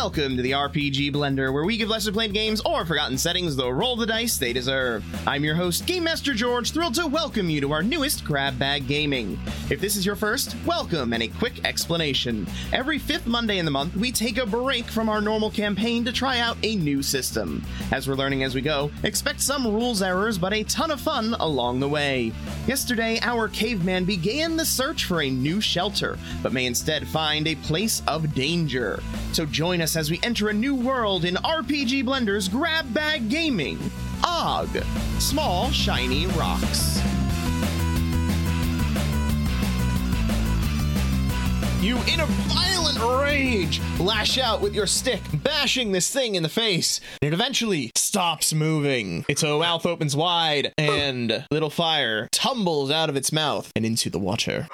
Welcome to the RPG Blender, where we give lesser played games or forgotten settings the roll of the dice they deserve. I'm your host, Game Master George, thrilled to welcome you to our newest Grab Bag Gaming. If this is your first, welcome and a quick explanation. Every fifth Monday in the month, we take a break from our normal campaign to try out a new system. As we're learning as we go, expect some rules errors, but a ton of fun along the way. Yesterday, our caveman began the search for a new shelter, but may instead find a place of danger. So join us as we enter a new world in RPG Blender's Grab Bag Gaming. Og, small, shiny rocks. You, in a violent rage, lash out with your stick, bashing this thing in the face. It eventually stops moving. Its mouth opens wide, and little fire tumbles out of its mouth and into the water.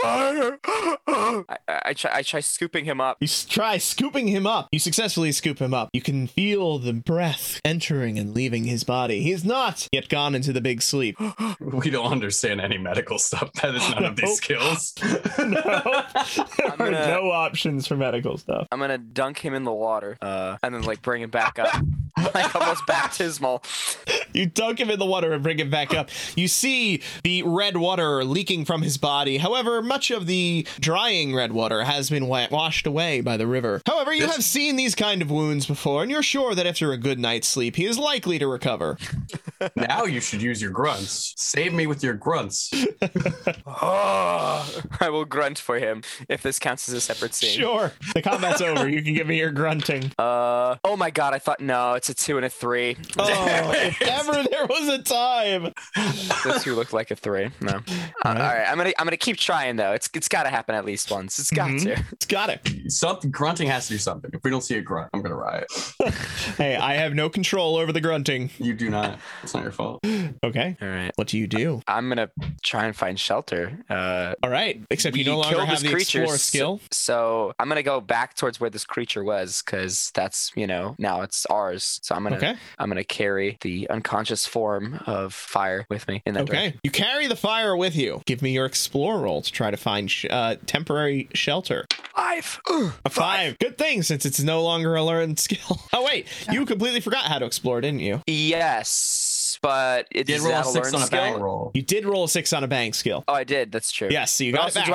Fire! I try scooping him up. You try scooping him up. You successfully scoop him up. You can feel the breath entering and leaving his body. He is not yet gone into the big sleep. We don't understand any medical stuff. That is none of these skills. No. There are no options for medical stuff. I'm gonna dunk him in the water, and then bring him back up, like almost baptismal. You dunk him in the water and bring him back up. You see the red water leaking from his body. However, much of the drying red water has been washed away by the river. However, you have seen these kind of wounds before, and you're sure that after a good night's sleep, he is likely to recover. Now you should use your grunts. Save me with your grunts. Oh, I will grunt for him. If this counts as a separate scene. Sure. The combat's over. You can give me your grunting. Oh my god, I thought, no, it's a 2 and a 3. Oh, if ever there was a time. This two looked like a 3. No. All right. I'm gonna keep trying though. It's gotta happen at least once. It's got to. It's gotta. Something grunting has to do something. If we don't see a grunt, I'm gonna riot. Hey, I have no control over the grunting. You do not. It's not your fault. Okay. All right. What do you do? I'm gonna try and find shelter. All right. Except you no longer have the creature skill. So I'm gonna go back towards where this creature was, because that's, now it's ours. So I'm gonna carry the unconscious form of fire with me in that direction. You carry the fire with you. Give me your explore roll to try to find temporary shelter. 5. A 5. Good thing, since it's no longer a learned skill. Oh wait, you completely forgot how to explore, didn't you? Yes. But it did roll a 6 on a bang roll. You did roll a 6 on a bang skill. Oh, I did. That's true. Yes, so you got it back.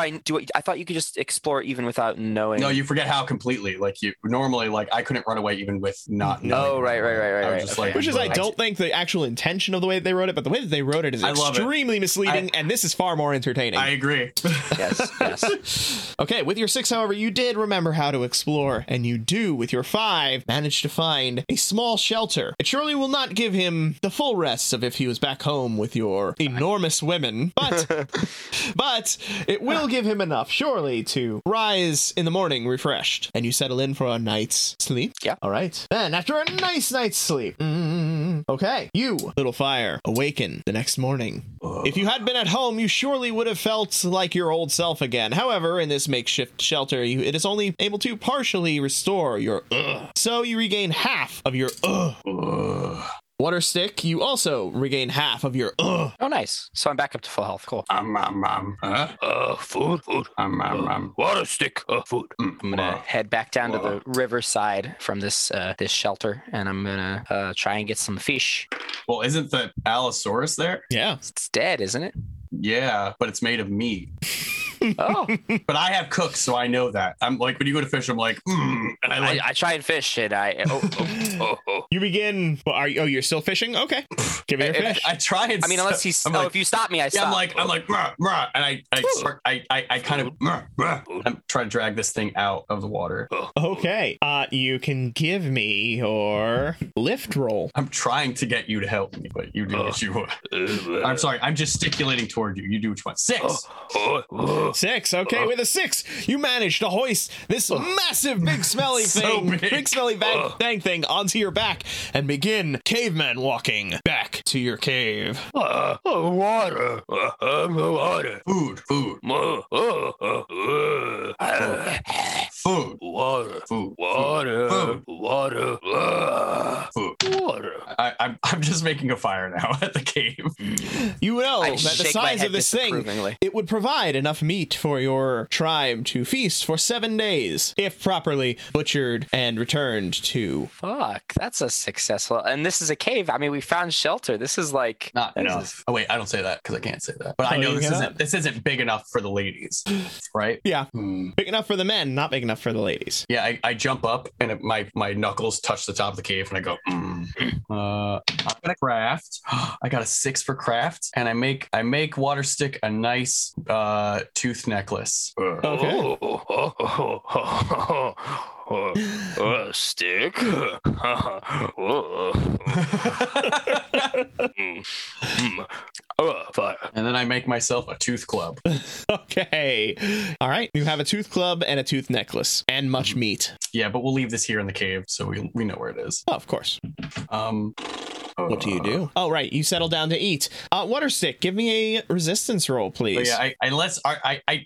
I thought you could just explore even without knowing. No, you forget how completely. You normally, I couldn't run away even with not knowing. Oh, right. Which is, I don't think the actual intention of the way that they wrote it, but the way that they wrote it is extremely misleading, and this is far more entertaining. I agree. Yes. Okay, with your 6, however, you did remember how to explore, and you do, with your 5, manage to find a small shelter. It surely will not give him the full rest of if he was back home with your enormous women, but it will give him enough, surely, to rise in the morning refreshed, and you settle in for a night's sleep. Yeah. All right. Then after a nice night's sleep, okay, you, little fire, awaken the next morning. If you had been at home, you surely would have felt like your old self again. However, in this makeshift shelter, it is only able to partially restore your so you regain half of your Water stick, you also regain half of your Oh, nice. So I'm back up to full health. Cool. Food. Water stick, food. I'm gonna head back down to the riverside from this shelter, and I'm gonna try and get some fish. Well, isn't the Allosaurus there? Yeah. It's dead, isn't it? Yeah, but it's made of meat. Oh, but I have cooks, so I know that. I'm when you go to fish, I'm and I try and fish, and I. Oh. You begin. Well, you're still fishing? Okay. Give me your fish. I try and. Unless he's. Oh, if you stop me, I stop. Yeah, I'm like, brah, brah, and I kind of. I'm trying to drag this thing out of the water. Okay. You can give me your lift roll. I'm trying to get you to help me, but you do what you want. I'm sorry. I'm gesticulating toward you. You do what you want. 6. 6, okay, with a 6, you manage to hoist this massive big smelly thing, big smelly dang thing onto your back and begin caveman walking back to your cave. Water, water, food, food, water, food, water, food, water, food, water. I'm just making a fire now at the cave. You know that the size of this thing, it would provide enough meat meat for your tribe to feast for 7 days, if properly butchered and returned to. Fuck, that's a successful. And this is a cave. I mean, we found shelter. This is like not enough. Oh wait, I don't say that because I can't say that. But I know this isn't big enough for the ladies, right? Yeah, big enough for the men, not big enough for the ladies. Yeah, I jump up and my knuckles touch the top of the cave, and I go, I'm gonna craft. I got a 6 for craft, and I make Waterstick a nice tooth necklace. Okay. Stick. And then I make myself a tooth club. Okay. All right. You have a tooth club and a tooth necklace and much meat. Yeah, but we'll leave this here in the cave so we know where it is. Oh, of course. What do you do? Oh, right. You settle down to eat. Waterstick, give me a resistance roll, please. So, yeah,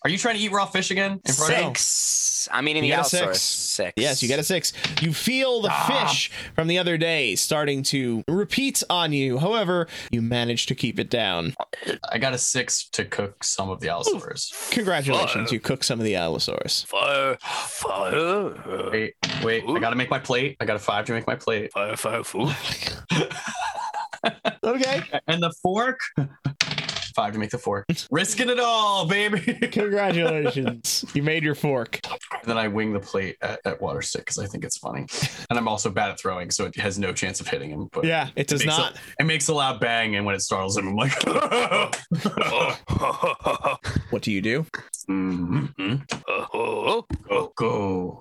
are you trying to eat raw fish again? In front of 6. I'm eating the Allosaurus. 6. Yes, you get a 6. You feel the fish from the other day starting to repeat on you. However, you manage to keep it down. I got a 6 to cook some of the Allosaurus. Congratulations. Fire. You cook some of the Allosaurus. Fire. Wait. Ooh. I got to make my plate. I got a 5 to make my plate. Fire, food. Okay. And the fork. 5 to make the fork. Risking it all, baby. Congratulations. You made your fork. And then I wing the plate at Waterstick because I think it's funny. And I'm also bad at throwing, so it has no chance of hitting him. But yeah, it does not. It makes a loud bang, and when it startles him, I'm like... What do you do? Go.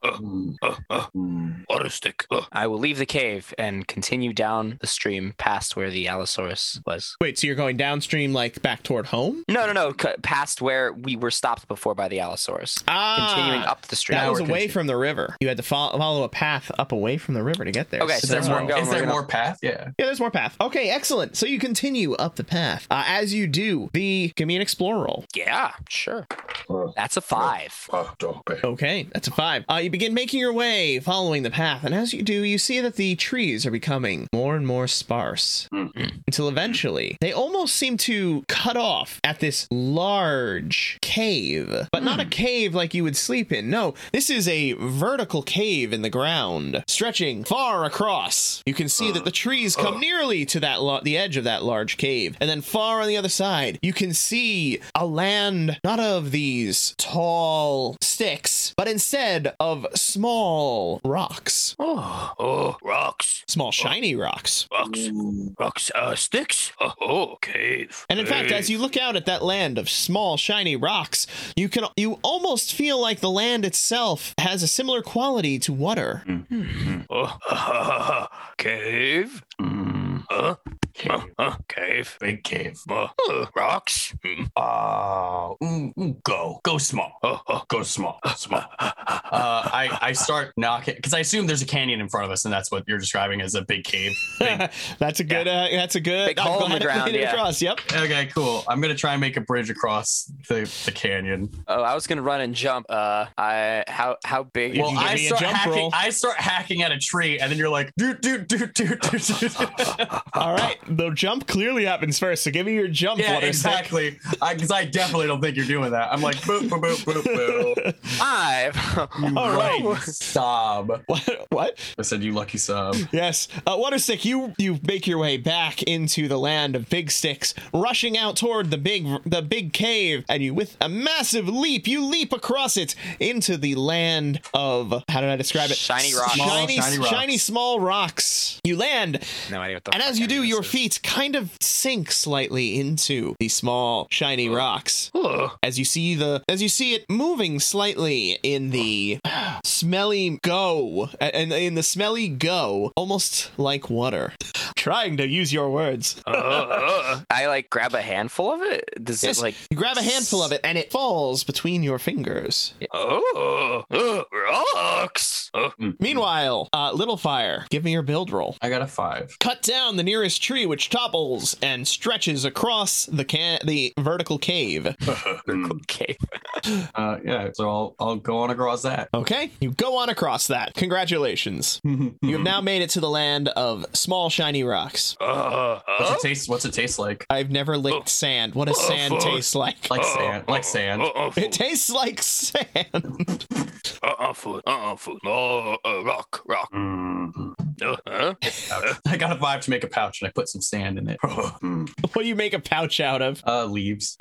Waterstick. I will leave the cave and continue down the stream past where the Allosaurus was. Wait, so you're going downstream, like, back toward home? No. Past where we were stopped before by the Allosaurus. Continuing up the stream. That was away from the river. You had to follow a path up away from the river to get there. Okay, so that's where I'm going. Is there more path? Yeah, there's more path. Okay, excellent. So you continue up the path. As you do, give me an explore roll. Yeah, sure. That's a 5. Okay, that's a 5. You begin making your way, following the path, and as you do, you see that the trees are becoming more and more sparse until eventually they almost seem to cut off at this large cave, but not a cave like you would sleep in. No, this is a vertical cave in the ground, stretching far across. You can see that the trees come nearly to that the edge of that large cave, and then far on the other side, you can see a land not of these tall sticks, but instead of small rocks. Oh, rocks. Small, shiny rocks. Rocks, sticks? Oh, cave. And in fact, as you look out at that land of small, shiny rocks, you almost feel like the land itself has a similar quality to water. Cave? Cave. Big cave. Rocks. Go small. Go small. I start knocking because I assume there's a canyon in front of us, and that's what you're describing as a big cave. That's a good big hole in the ground. Yeah. Across. Yep. Okay, cool. I'm gonna try and make a bridge across the canyon. Oh, I was gonna run and jump. How big? Well, I start hacking at a tree, and then you're like, dude. All right, the jump clearly happens first, so give me your jump. Yeah, exactly. Because I definitely don't think you're doing that. I'm like, boop, boop, boop, boop, boop. 5. All right. Sob. What? I said you lucky sob. Yes. Waterstick, you make your way back into the land of big sticks, rushing out toward the big cave, and you, with a massive leap, you leap across it into the land of, how did I describe it? Shiny rocks. Shiny small rocks. You land. No idea what the fuck. As you do, your feet kind of sink slightly into the small, shiny rocks. As you see it moving slightly in the smelly go, almost like water. Trying to use your words. I grab a handful of it. You grab a handful of it and it falls between your fingers. Rocks. Meanwhile, Little Fire, give me your build roll. I got a 5. Cut down the nearest tree which topples and stretches across the vertical cave. Okay. Yeah, so I'll go on across that. Okay, you go on across that. Congratulations. You have now made it to the land of small, shiny rocks. What's it taste like? I've never licked sand. What does sand taste like? Like sand. It tastes like sand. Rock. Mm. I got a vibe to make a pouch, and I put some sand in it. What do you make a pouch out of? Leaves.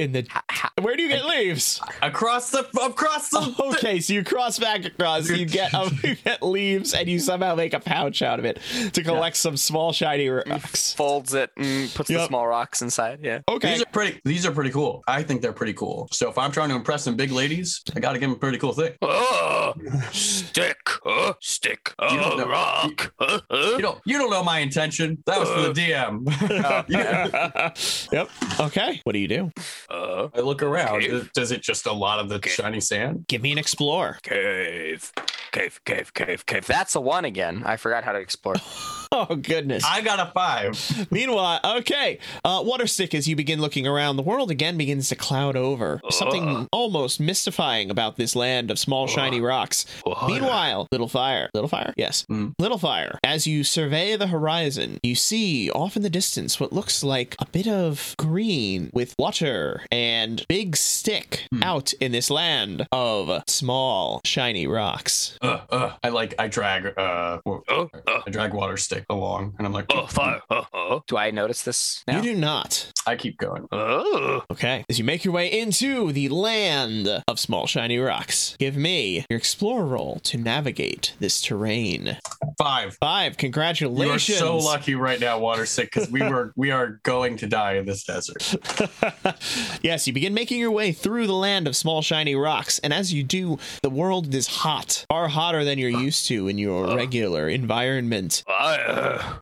Where do you get leaves? Across the. Okay, so you cross back across. You get leaves, and you somehow make a pouch out of it to collect some small shiny rocks. Folds it and puts the small rocks inside. Yeah. Okay. These are pretty cool. I think they're pretty cool. So if I'm trying to impress some big ladies, I got to give them a pretty cool thing. Stick. Rock. You don't know my intention. That was for the DM. Yep. Okay. What do you do? I look around. Cave. Does it just a lot of the shiny sand? Give me an explore. Cave. That's a 1 again. I forgot how to explore. Oh, goodness. I got a 5. Meanwhile, okay. Waterstick, as you begin looking around, the world again begins to cloud over. Something almost mystifying about this land of small, shiny rocks. Meanwhile, Little Fire. Yes. Mm. Little Fire. As you survey the horizon, you see off in the distance what looks like a bit of green with water and big stick out in this land of small, shiny rocks. I drag water stick along, and I'm like, fire. Do I notice this now? You do not. I keep going. Okay. As you make your way into the land of small, shiny rocks, give me your explore roll to navigate this terrain. 5. Congratulations. You're so lucky right now, Waterstick, because we are going to die in this desert. Yes, you begin making your way through the land of small, shiny rocks, and as you do, the world is hot, far hotter than you're used to in your regular environment.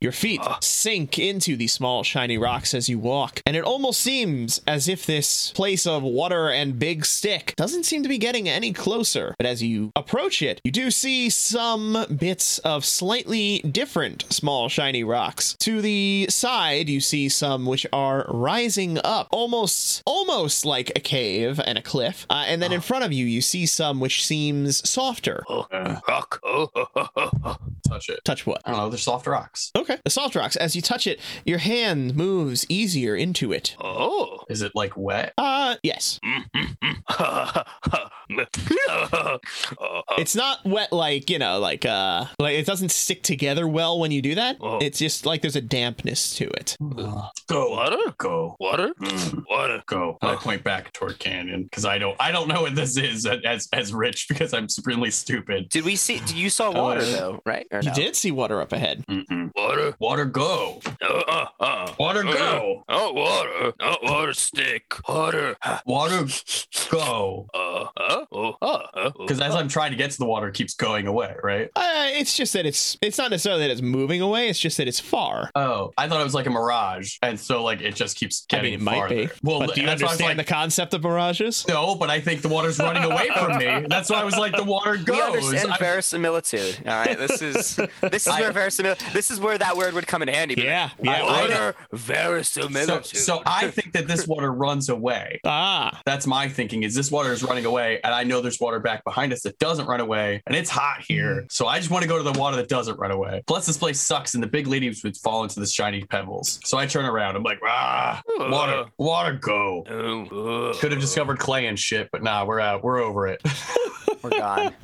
Your feet sink into the small, shiny rocks as you walk, and it almost seems as if this place of water and big stick doesn't seem to be getting any closer, but as you approach it, you do see some bits of slightly different small shiny rocks. To the side, you see some which are rising up almost like a cave and a cliff, and then in front of you, you see some which seems softer. Rock. Touch it. Touch what? I don't know, they're soft rocks. Okay. The soft rocks, as you touch it, your hand moves easier into it. Oh. Is it like wet? Yes. It's not wet like it doesn't stick together well when you do that. Oh. It's just like there's a dampness to it. Go water. I point back toward Canyon because I don't know what this is as Rich, because I'm really stupid. Did we see? You saw water though, right? Or no? You did see water up ahead. Mm-mm. Water, go. Water, go. Oh, water. Oh, water stick. Water. Water, go. Because as I'm trying to get to the water, it keeps going away, right? It's just that it's not necessarily that it's moving away. It's just that it's far. Oh, I thought it was like a mirage, and so like it just keeps getting farther. Might be. Well, but do you understand the concept of mirages? No, but I think the water's running away from me. That's why I was like, the water goes. We understand verisimilitude. All right, this is where verisimilitude. This is where that word would come in handy. Yeah. Water verisimilitude. So I think that this water runs away. That's my thinking. Is this water is running away, and I know there's water back behind us that doesn't run away, and it's hot here, so I just want to go to the water that doesn't run away. Plus, this place sucks, and the big ladies would fall into the shiny pebbles. So I turn around. I'm like, water, go. Could have discovered clay and shit, but nah, we're out. We're over it. We're gone.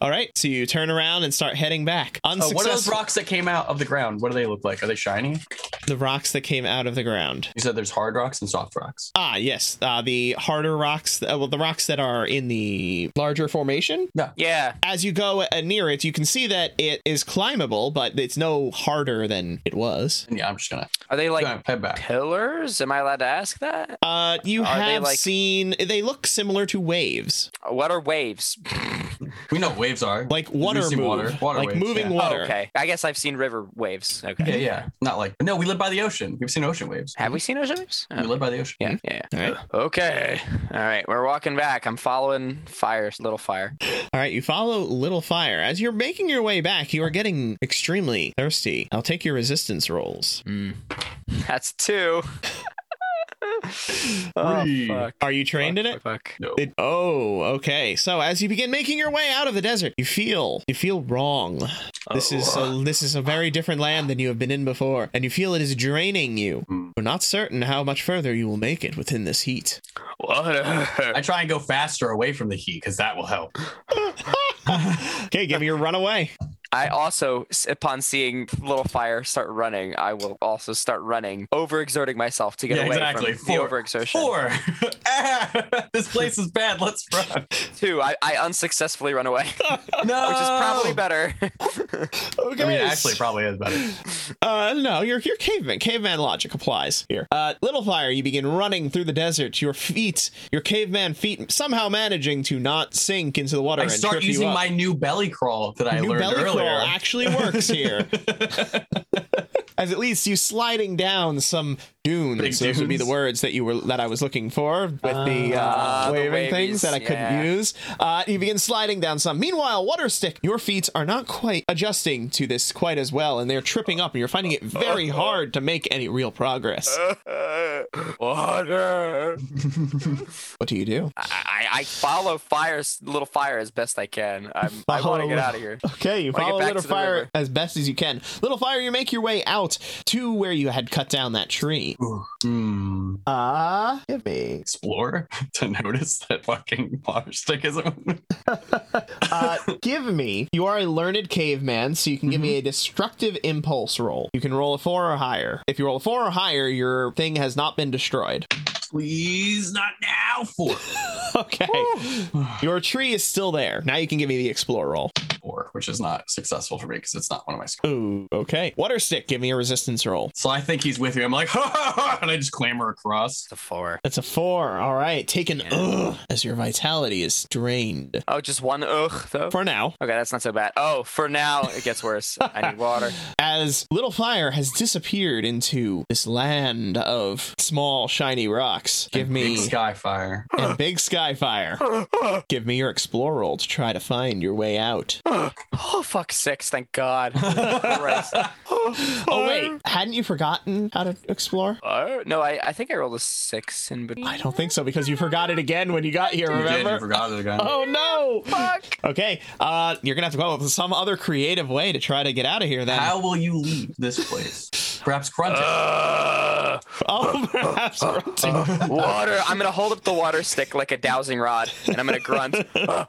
All right, so you turn around and start heading back. What are those rocks that came out of the ground? What do they look like? Are they shiny? The rocks that came out of the ground. You said there's hard rocks and soft rocks. Yes. The harder rocks, the rocks that are in the larger formation. Yeah. As you go near it, you can see that it is climbable, but it's no harder than it was. Yeah, I'm just gonna. Are they like pillars? Am I allowed to ask that? You have seen. They look similar to waves. What are waves? We know what waves are. Like water move. Water like waves, moving water. Oh, okay. I guess I've seen river waves. Okay. Yeah. Not like... No, we live by the ocean. We've seen ocean waves. Have we seen ocean waves? Oh. We live by the ocean. Yeah. All right. Okay. All right. We're walking back. I'm following Little Fire. All right. You follow Little Fire. As you're making your way back, you are getting extremely thirsty. I'll take your resistance rolls. That's 2. Oh, fuck. Are you trained in it? Fuck. No. Okay. So as you begin making your way out of the desert, you feel wrong. This is a very different land than you have been in before, and you feel it is draining you. You're not certain how much further you will make it within this heat. Water. I try and go faster away from the heat because that will help. Okay, give me your runaway. I also, upon seeing Little Fire start running, I will also start running, overexerting myself to get away from the overexertion. 4. This place is bad. Let's run. 2. I unsuccessfully run away. No, which is probably better. Okay. I mean, actually, it probably is better. No, your caveman. Caveman logic applies here. Little Fire, you begin running through the desert. Your caveman feet, somehow managing to not sink into the water. I start using my new belly crawl that I learned earlier. Actually works here. As it leads to you sliding down some dunes. Those would be the words that I was looking for with the waving things that I couldn't use. You begin sliding down some. Meanwhile, Waterstick, your feet are not quite adjusting to this quite as well, and they're tripping up, and you're finding it very hard to make any real progress. Water. What do? I follow Little Fire as best I can. I want to get out of here. Okay, you follow Little Fire as best as you can. Little Fire, you make your way out to where you had cut down that tree. Give me explore to notice that fucking water stick isn't. Give me. You are a learned caveman, so you can give me a destructive impulse roll. You can roll a 4 or higher. If you roll a 4 or higher, your thing has not been destroyed. Please, not now. 4. Okay. Woo. Your tree is still there. Now you can give me the explore roll. 4, which is not successful for me because it's not one of my scores. Ooh, okay. Waterstick, give me a resistance roll. So I think he's with you. I'm like, ha ha ha, and I just clamber across. It's a 4. It's a 4. All right. Take an ugh as your vitality is drained. Oh, just one ugh though? For now. Okay, that's not so bad. Oh, for now it gets worse. I need water. As Little Fire has disappeared into this land of small shiny rocks, give me Big Sky Fire. And Big Sky Fire. Give me your explore roll to try to find your way out. Oh, fuck, 6, thank God. Oh, wait, hadn't you forgotten how to explore? No, I think I rolled a 6 in between. I don't think so, because you forgot it again when you got here, remember? You forgot it again. Oh, no! Fuck! Okay, you're gonna have to go with some other creative way to try to get out of here, then. How will you leave this place? Perhaps grunting. Perhaps grunting. Water. I'm going to hold up the water stick like a dowsing rod, and I'm going to grunt. Oh,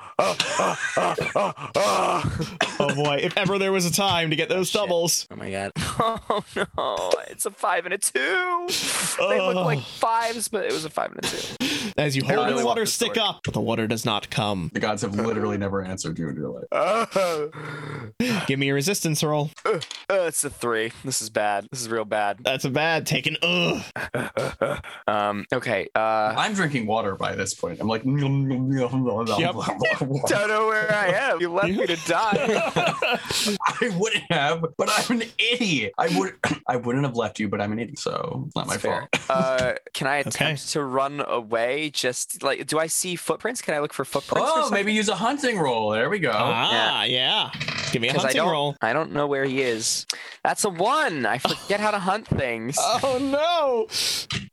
boy. If ever there was a time to get those doubles. Oh, my God. Oh, no. It's a 5 and a 2. They look like 5s, but it was a 5 and a 2. As you hold the water stick up, but the water does not come. The gods have literally never answered you in your life. Give me a resistance roll. It's a 3. This is bad. This is real bad. That's a bad. Take an ugh. Okay. I'm drinking water by this point. I'm like, yep. Don't know where I am. You left me to die. I wouldn't have, but I'm an idiot. I wouldn't have left you, but I'm an idiot. So it's not my fault. Can I attempt to run away? Just like, do I see footprints? Can I look for footprints? Oh, maybe use a hunting roll. There we go. Yeah. Give me a hunting roll. I don't know where he is. That's a 1. I forget how to hunt things. Oh no.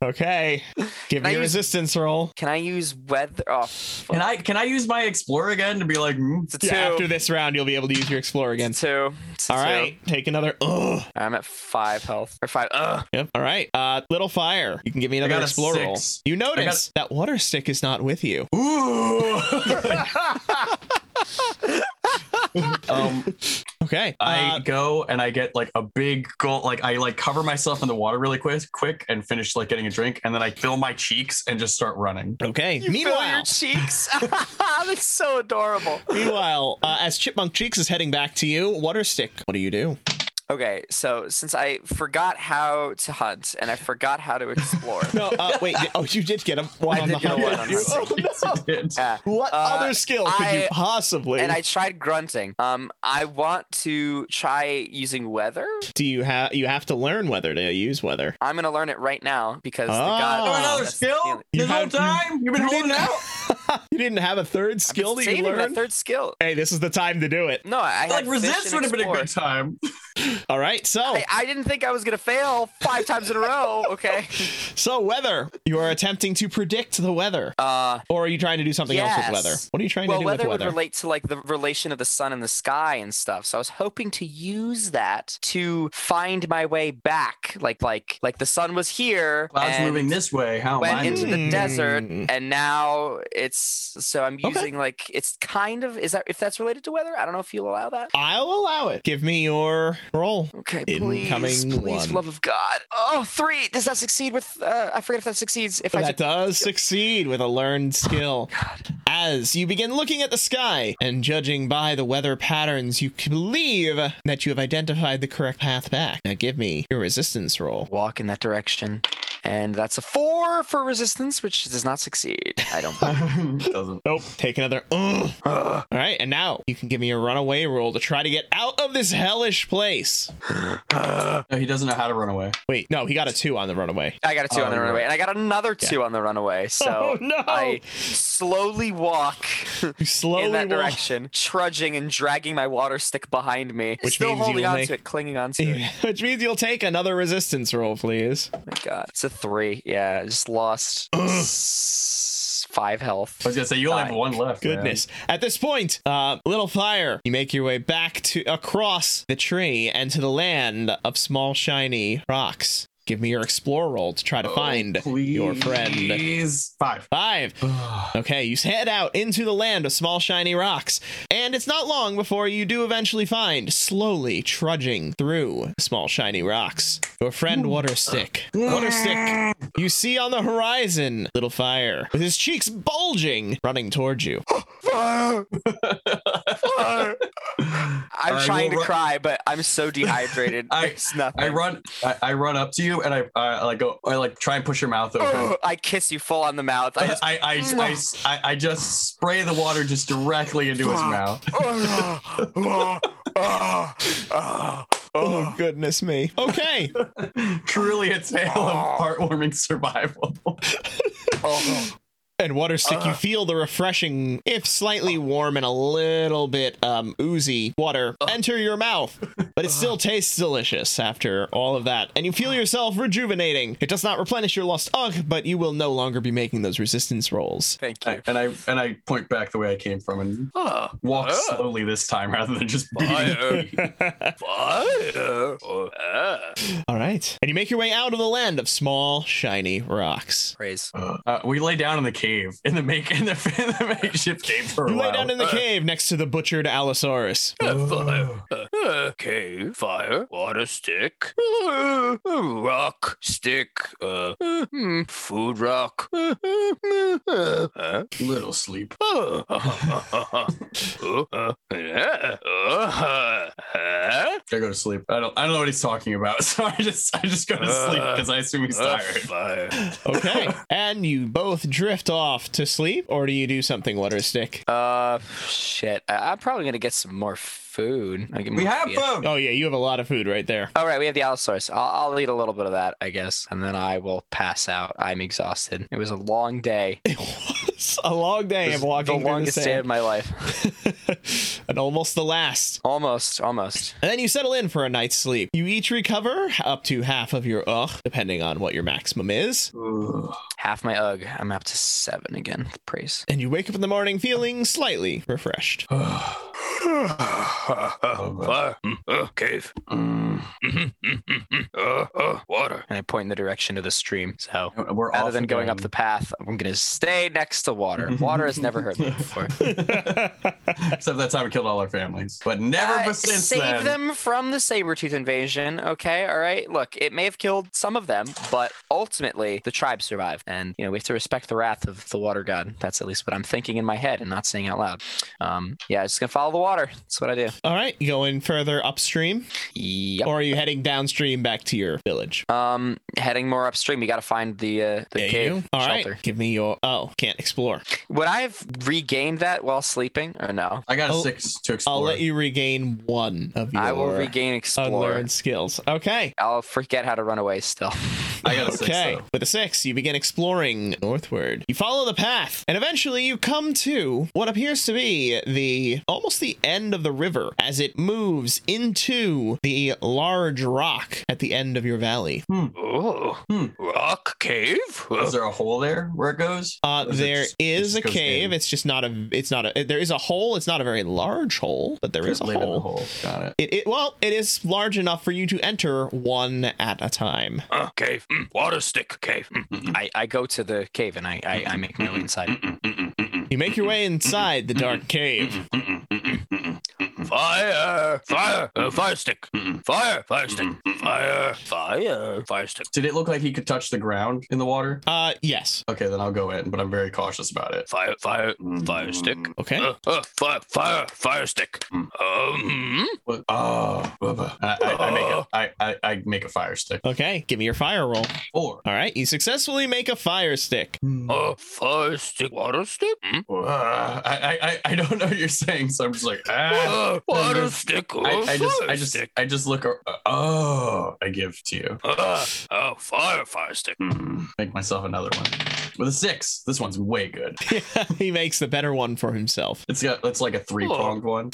Okay. Give me a resistance roll. Can I use weather? Oh, fuck. Can I use my explore again to be like? It's a 2. After this round, you'll be able to use your explore again. It's a 2. All right. Take another. Ugh. I'm at 5 health or 5. Ugh. Yep. All right. Little Fire. You can give me another explore roll. You notice that water stick is not with you. Ooh. Okay. I go and I get like a big gulp. Like I like cover myself in the water really quick, and finish like getting a drink, and then I fill my cheeks and just start running. Okay. Meanwhile, your cheeks. That's so adorable. Meanwhile, as Chipmunk Cheeks is heading back to you, Waterstick, what do you do? Okay, so since I forgot how to hunt and I forgot how to explore. No, wait. Oh, you did get a 1 on the hunt. did. What other skill could you possibly? And I tried grunting. I want to try using weather. Do you have? You have to learn weather to use weather. I'm gonna learn it right now because the god. Oh, another skill? This whole time you've been holding out. You didn't have a third skill that you learned. A third skill. Hey, this is the time to do it. No, I like resist would have been a good time. All right, so I didn't think I was gonna fail 5 times in a row. Okay. So weather. You are attempting to predict the weather. Or are you trying to do something else with weather? What are you trying to do with weather? Well, weather would relate to like the relation of the sun and the sky and stuff. So I was hoping to use that to find my way back. Like the sun was here. Clouds moving this way. How am I? Went into the desert, and now it's. So I'm using like it's kind of is that if that's related to weather? I don't know if you'll allow that. I'll allow it. Give me your roll. Okay, please, for love of God. Oh, 3. Does that succeed with? I forget if that succeeds. Does succeed with a learned skill. God. As you begin looking at the sky and judging by the weather patterns, you believe that you have identified the correct path back. Now give me your resistance roll. Walk in that direction. And that's a 4 for resistance, which does not succeed. I don't think it doesn't. Nope. Take another. All right. And now you can give me a runaway roll to try to get out of this hellish place. No, he doesn't know how to run away. Wait, no, he got a 2 on the runaway. I got a 2 on the runaway. And I got another 2 on the runaway. So I slowly walk in that direction, trudging and dragging my water stick behind me. Still holding on to it, clinging on to it. Which means you'll take another resistance roll, please. Oh my God. It's a 3. Yeah, I just lost 5 health. I was gonna say you only have 1 left. Goodness. Man. At this point, little fire. You make your way back across the tree and to the land of small shiny rocks. Give me your explore roll to try to find your friend. Please. 5. Okay, you head out into the land of small shiny rocks, and it's not long before you do eventually find, slowly trudging through small shiny rocks, your friend Waterstick. Waterstick, you see on the horizon, little fire, with his cheeks bulging, running towards you. Fire! Fire! I'm trying to cry, but I'm so dehydrated. I run up to you. And I try and push your mouth open. I kiss you full on the mouth. I just spray the water just directly into his mouth. Oh, goodness me. Okay. Truly a tale of heartwarming survival. And Waterstick, you feel the refreshing, if slightly warm and a little bit oozy water enter your mouth, but it still tastes delicious after all of that. And you feel yourself rejuvenating. It does not replenish your lost ugh, but you will no longer be making those resistance rolls. Thank you. And I point back the way I came from and walk slowly this time rather than just All right. And you make your way out of the land of small, shiny rocks. Praise. We lay down in the cave. In the makeshift cave for a while. You lay down in the cave next to the butchered Allosaurus. Cave, fire, water stick, rock stick, food rock, little sleep. I go to sleep. I don't know what he's talking about, so I just go to sleep because I assume he's tired. Fire. Okay, and you both drift off to sleep, or do you do something, Waterstick? Shit. I'm probably gonna get some more food. We have food. Oh yeah, you have a lot of food right there. All right, we have the Allosaurus. I'll eat a little bit of that, I guess, and then I will pass out. I'm exhausted. It was a long day. It was a long day of walking. The longest day of my life, and almost the last. Almost. And then you settle in for a night's sleep. You each recover up to half of your depending on what your maximum is. Ooh. Half my I'm up to 7 again. Praise. And you wake up in the morning feeling slightly refreshed. Fire. Cave. Water. And I point in the direction of the stream. So rather than going up the path, I'm going to stay next to water. Water has never hurt me before. Except that time we killed all our families. But never since save then. Save them from the saber-tooth invasion. Okay, all right. Look, it may have killed some of them, but ultimately the tribe survived. And, you know, we have to respect the wrath of the water god. That's at least what I'm thinking in my head and not saying out loud. Yeah, I'm just going to follow the water. That's what I do. All right. You going further upstream? Yep. Or are you heading downstream back to your village? Heading more upstream. You got to find the cave shelter. Right. Give me your... Oh, can't explore. Would I have regained that while sleeping or no? I got a 6 to explore. I'll let you regain 1 of your... I will regain explore. Unlearned skills. Okay. I'll forget how to run away still. I got a 6, though. With a 6, you begin exploring northward. You follow the path, and eventually you come to what appears to be almost the end of the river as it moves into the large rock at the end of your valley. Rock cave? Is there a hole there where it goes? There is a cave. There is a hole. It's not a very large hole, but there is a hole. Got it. It is large enough for you to enter one at a time. Cave. Water stick cave. I go to the cave and I make my way inside. You make your way inside the dark cave. Fire stick. Did it look like he could touch the ground in the water? Yes. Okay, then I'll go in, but I'm very cautious about it. Fire stick. Okay. Fire stick. I make a fire stick. Okay, give me your fire roll. 4. All right, you successfully make a fire stick. Fire stick, water stick? I don't know what you're saying, so I'm just like, water stick. I just look. I give to you. Fire stick. Make myself another one with a 6. This one's way good. Yeah, he makes the better one for himself. It's like a 3-pronged one.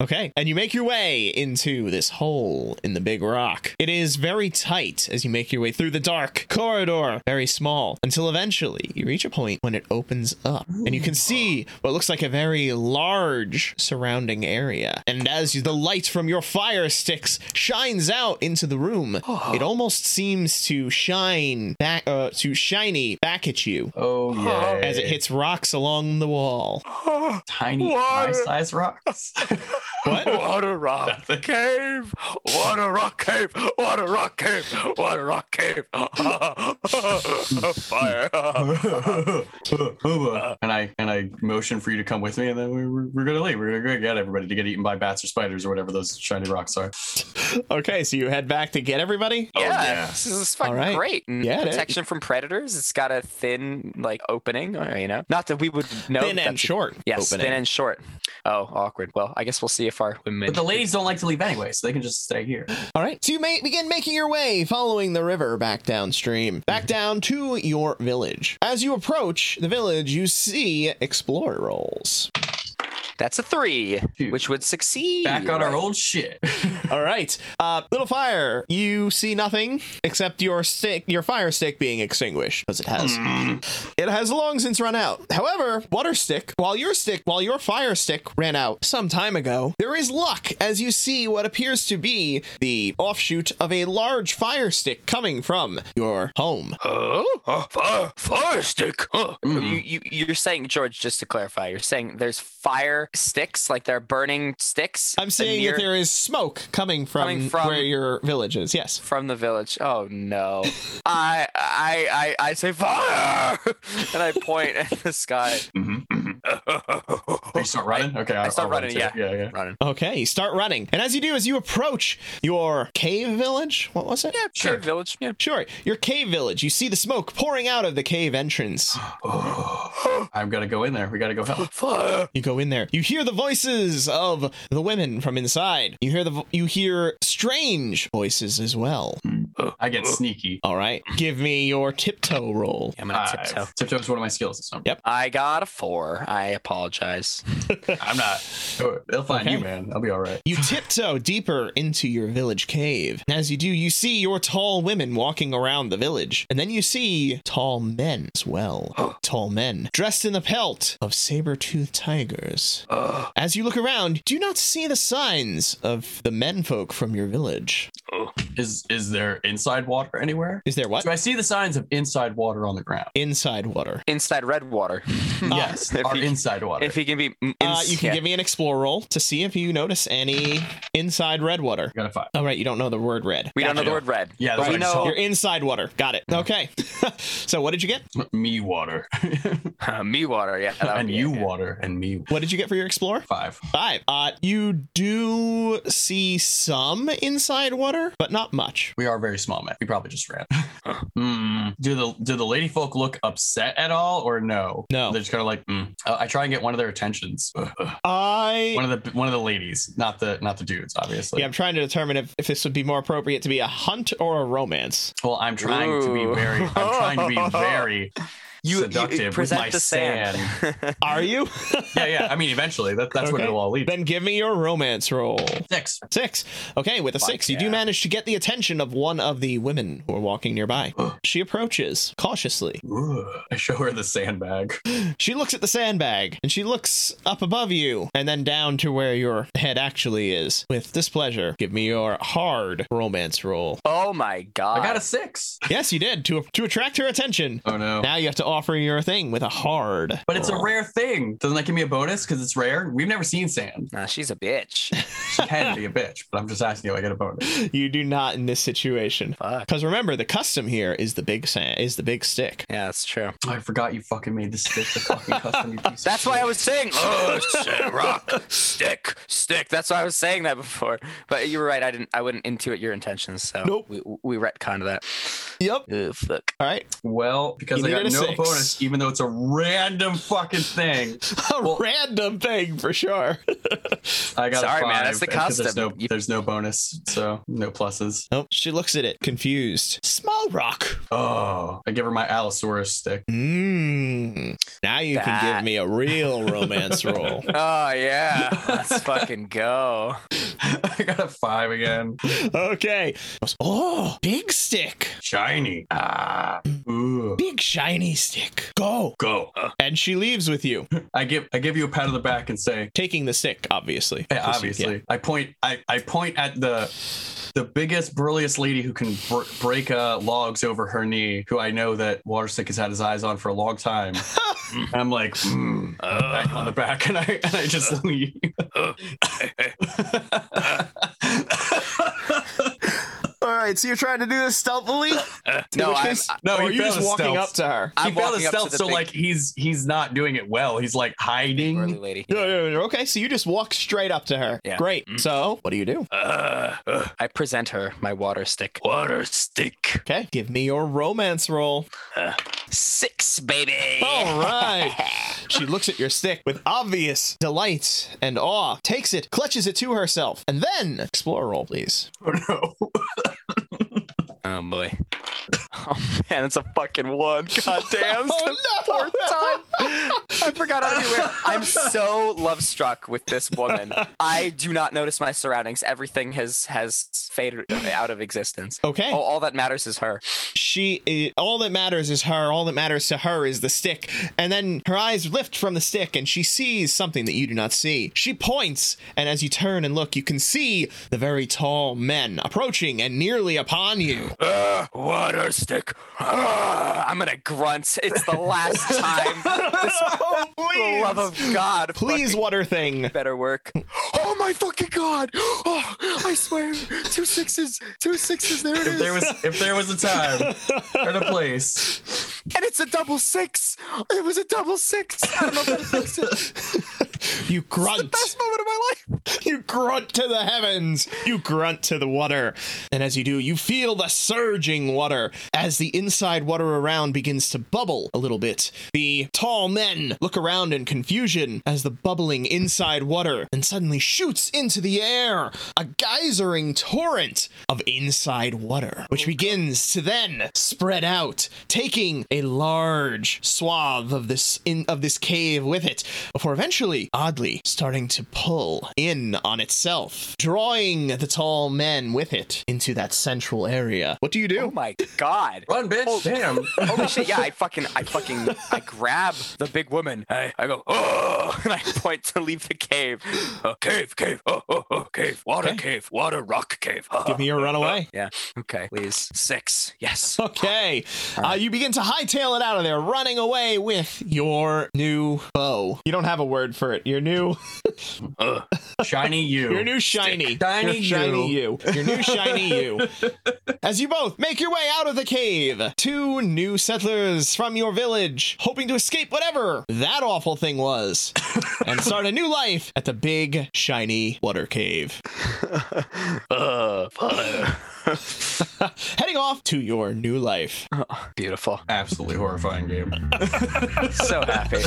Okay, and you make your way into this hole in the big rock. It is very tight as you make your way through the dark corridor, very small, until eventually you reach a point when it opens up and you can see what looks like a very large surrounding area. And as the light from your fire sticks shines out into the room, it almost seems to shine back, to shiny back at you. Oh yeah! As it hits rocks along the wall, tiny size rocks. What? Water rock cave. Water rock cave. Water rock cave. Water rock cave. Fire. And I motion for you to come with me, and then we're gonna leave. We're gonna get everybody to get eaten by bats or spiders or whatever those shiny rocks are. Okay, so you head back to get everybody? Yeah. This is fucking great. Yeah, protection from predators. It's got a thin opening, you know. Not that we would know. Thin and short. Yes, thin and short. Oh, awkward. Well, I guess we'll see if our women. But the ladies don't like to leave anyway, so they can just stay here. All right. So you begin making your way following the river back downstream, back down to your village. As you approach the village, you see explore rolls. That's a 3, which would succeed. Back on our old shit. All right. Little fire, you see nothing except your fire stick being extinguished, because it has long since run out. However, water stick, while your fire stick ran out some time ago, there is luck as you see what appears to be the offshoot of a large fire stick coming from your home. Fire stick. You're saying, George, just to clarify, you're saying there's fire sticks, like they're burning sticks? I'm saying that there is smoke coming from where your village is. Yes, from the village. Oh no. I say fire, and I point at the sky. You start running? Okay, I start running. Yeah. Running. Okay, you start running, and as you do, as you approach your cave village, what was it? Yeah, sure. Cave village. Yeah, sure. Your cave village. You see the smoke pouring out of the cave entrance. I've got to go in there. We got to go help. Fire. You go in there. You hear the voices of the women from inside. You hear strange voices as well. I get sneaky. All right, give me your tiptoe roll. I'm gonna tiptoe. Tiptoe is one of my skills. Yep. I got a 4. I apologize. I'm not. They'll find you, man. I'll be all right. You tiptoe deeper into your village cave. And as you do, you see your tall women walking around the village, and then you see tall men as well. Tall men dressed in the pelt of saber-toothed tigers. As you look around, do not see the signs of the menfolk from your village. Is there inside water anywhere? Is there what? Do I see the signs of inside water on the ground? Inside water. Inside red water. Yes, or inside water. If he can be... you can give me an explore roll to see if you notice any inside red water. Got a 5. All right, you don't know the word red. We don't know the word red. Yeah, but we know you're inside water. Got it. Okay. So what did you get? Me water. Me water, yeah. And you water and me. What did you get for your explore? 5. You do see some inside water, but not much. We are very small, man. We probably just ran. Do the lady folk look upset at all, or no? No. They're just kind of like, I try and get one of their attentions. One of the ladies, not the dudes, obviously. Yeah, I'm trying to determine if this would be more appropriate to be a hunt or a romance. Well, I'm trying to be very. Seductive with my sand. Are you? Yeah. I mean, eventually, that's what it'll all lead to. Then give me your romance roll. 6. Okay, with a 6, you do manage to get the attention of one of the women who are walking nearby. She approaches cautiously. Ooh, I show her the sandbag. She looks at the sandbag, and she looks up above you, and then down to where your head actually is. With displeasure, give me your hard romance roll. Oh, my God. I got a 6. Yes, you did, to attract her attention. Oh, no. Now you have to offer your thing with a hard. But it's a rare thing. Doesn't that give me a bonus because it's rare? We've never seen sand. Nah, she's a bitch. She can be a bitch, but I'm just asking you, I get a bonus. You do not in this situation. Because remember, the custom here is the big stick. Yeah, that's true. Oh, I forgot you fucking made the stick the fucking custom. That's why I was saying, rock, stick. That's why I was saying that before. But you were right. I wouldn't intuit your intentions. So nope. we retconned that. Yep. Ugh, fuck. All right. Well, because I got no bonus, even though it's a random fucking thing. Random thing for sure. I got sorry, 5, man. That's the custom. There's no bonus, so no pluses. Nope. She looks at it, confused. Small rock. Oh, I give her my Allosaurus stick. Now you can give me a real romance roll. Oh yeah, let's fucking go. I got a 5 again. Okay. Oh, big stick. Shiny. Ooh. Big shiny stick. Go. And she leaves with you. I give you a pat on the back and say, taking the stick, obviously. Yeah, obviously. I point at the biggest, burliest lady who can break logs over her knee, who I know that Waterstick has had his eyes on for a long time. And I'm like, pat on the back, and I just leave. All right, so you're trying to do this stealthily? No, you're just walking up to her. He failed his stealth, so like he's not doing it well. He's like hiding. Lady. No. Okay, so you just walk straight up to her. Yeah. Great. Mm-hmm. So what do you do? I present her my water stick. Okay, give me your romance roll. 6, baby. All right. She looks at your stick with obvious delight and awe, takes it, clutches it to herself, and then explore roll, please. Oh no. Oh boy. Oh man, it's a fucking 1. God damn. Fourth time. I forgot how to do it. I'm so love struck with this woman. I do not notice my surroundings. Everything has faded out of existence. Okay. All that matters is her. All that matters is her. All that matters to her is the stick. And then her eyes lift from the stick and she sees something that you do not see. She points, and as you turn and look, you can see the very tall men approaching and nearly upon you. Water stick. I'm gonna grunt. It's the last time. For the love of God. Please, water thing. Better work. Oh my fucking God. Oh, I swear. 2 6s. There it is. If there was a time or a place. And it's a double 6. It was a double 6. I don't know how to fix it. You grunt. It's the best moment of my life. You grunt to the heavens. You grunt to the water. And as you do, you feel the surging water as the inside water around begins to bubble a little bit. The tall men look around in confusion as the bubbling inside water and suddenly shoots into the air a geysering torrent of inside water, which begins to then spread out, taking a large swath of this cave with it before eventually oddly starting to pull in on itself, drawing the tall man with it into that central area. What do you do? Oh my god. Run, bitch. Oh, damn. Holy shit. Yeah, I grab the big woman. I go, oh, and I point to leave the cave. Cave, water, okay. Cave, water, rock, cave. Give me your runaway. Yeah. Okay, please. 6. Yes. Okay. Right. You begin to hightail it out of there, running away with your new bow. You don't have a word for it. Your new... shiny you. Your new shiny. Your new shiny you. As you both make your way out of the cave, 2 new settlers from your village, hoping to escape whatever that awful thing was, and start a new life at the big, shiny water cave. Fire. Heading off to your new life. Oh, beautiful. Absolutely horrifying game. So happy.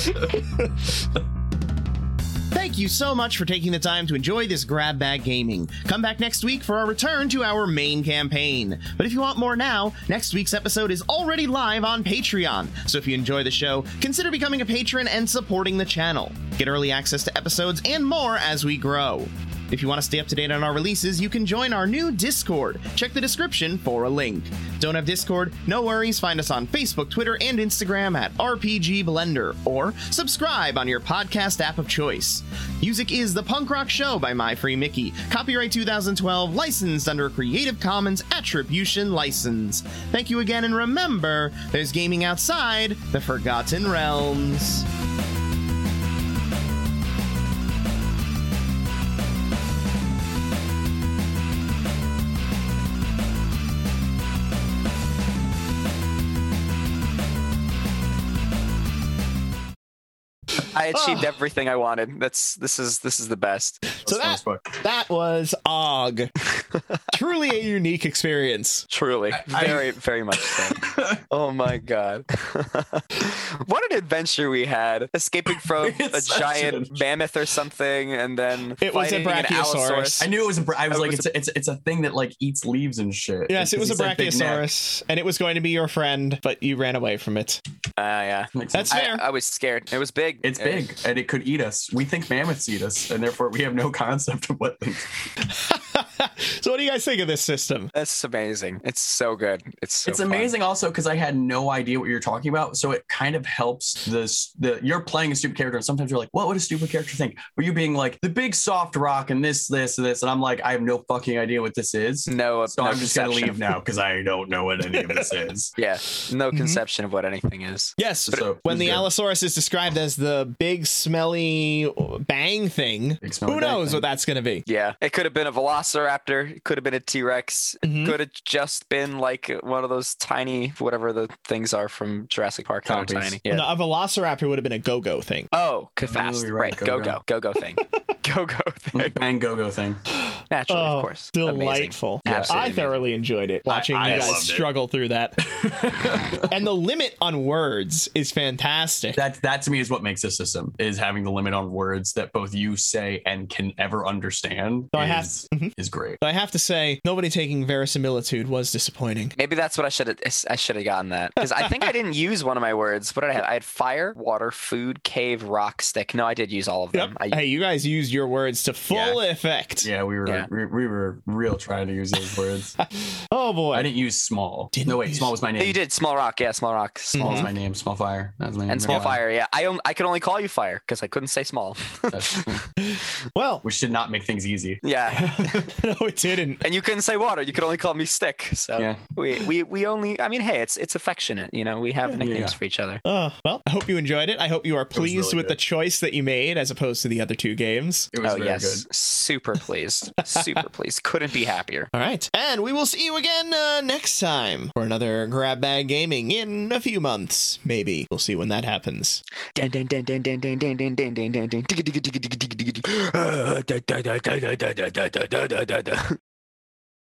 Thank you so much for taking the time to enjoy this Grab Bag Gaming. Come back next week for our return to our main campaign. But if you want more now, next week's episode is already live on Patreon. So if you enjoy the show, consider becoming a patron and supporting the channel. Get early access to episodes and more as we grow. If you want to stay up to date on our releases, you can join our new Discord. Check the description for a link. Don't have Discord? No worries. Find us on Facebook, Twitter, and Instagram at RPG Blender, or subscribe on your podcast app of choice. Music is The Punk Rock Show by My Free Mickey. Copyright 2012, licensed under a Creative Commons Attribution License. Thank you again, and remember, there's gaming outside the Forgotten Realms. I achieved everything I wanted. This is the best. So that was Og. Truly a unique experience. Truly. Very, very much so. Oh my god. What an adventure we had. Escaping from a giant mammoth or something, and then it was a Brachiosaurus. I knew it was it's a thing that like eats leaves and shit. Yes, it was a Brachiosaurus, and it was going to be your friend, but you ran away from it. Yeah. That's fair. I was scared. It was big. It's big, and it could eat us. We think mammoths eat us, and therefore we have no concept of what things eat. So what do you guys think of this system? That's amazing. It's so good. It's fun. Amazing also because I had no idea what you were talking about. So it kind of helps you're playing a stupid character, and sometimes you're like, what would a stupid character think? But you being like the big soft rock and this. And I'm like, I have no fucking idea what this is. No, I'm just going to leave now because I don't know what any of this is. Yeah. No conception of what anything is. Yes. But when the Allosaurus is described as the big smelly bang thing, who knows what that's going to be? Yeah. It could have been a Velociraptor. It could have been a T-Rex. It could have just been like one of those tiny, whatever the things are from Jurassic Park. Kind of tiny. Yeah. No, a Velociraptor would have been a go-go thing. Oh, fast. Really right. Go-go thing. Go-go thing. And go-go thing. Naturally, of course. Delightful. Yes. I thoroughly enjoyed it. Watching you guys struggle through that. And the limit on words is fantastic. That to me is what makes this system, is having the limit on words that both you say and can ever understand. So is great. But I have to say, nobody taking verisimilitude was disappointing. Maybe that's what I should have gotten that, because I think I didn't use one of my words. What did I have? I had fire, water, food, cave, rock, stick. No, I did use all of them. Yep. Hey, you guys used your words to full effect. Yeah, we were real trying to use those words. Oh boy, I didn't use small. Small was my name. You did small rock. Yeah, small rock. Small is my name. Small fire. That was my name. And small fire. Yeah, I could only call you fire because I couldn't say small. Well, which did not make things easy. Yeah. No, it didn't. And you couldn't say water. You could only call me stick. So we only, I mean, hey, it's affectionate. You know, we have nicknames for each other. Well, I hope you enjoyed it. I hope you are pleased with the choice that you made as opposed to the other 2 games. It was good. Super pleased. Super pleased. Couldn't be happier. All right. And we will see you again next time for another Grab Bag Gaming in a few months. Maybe. We'll see when that happens.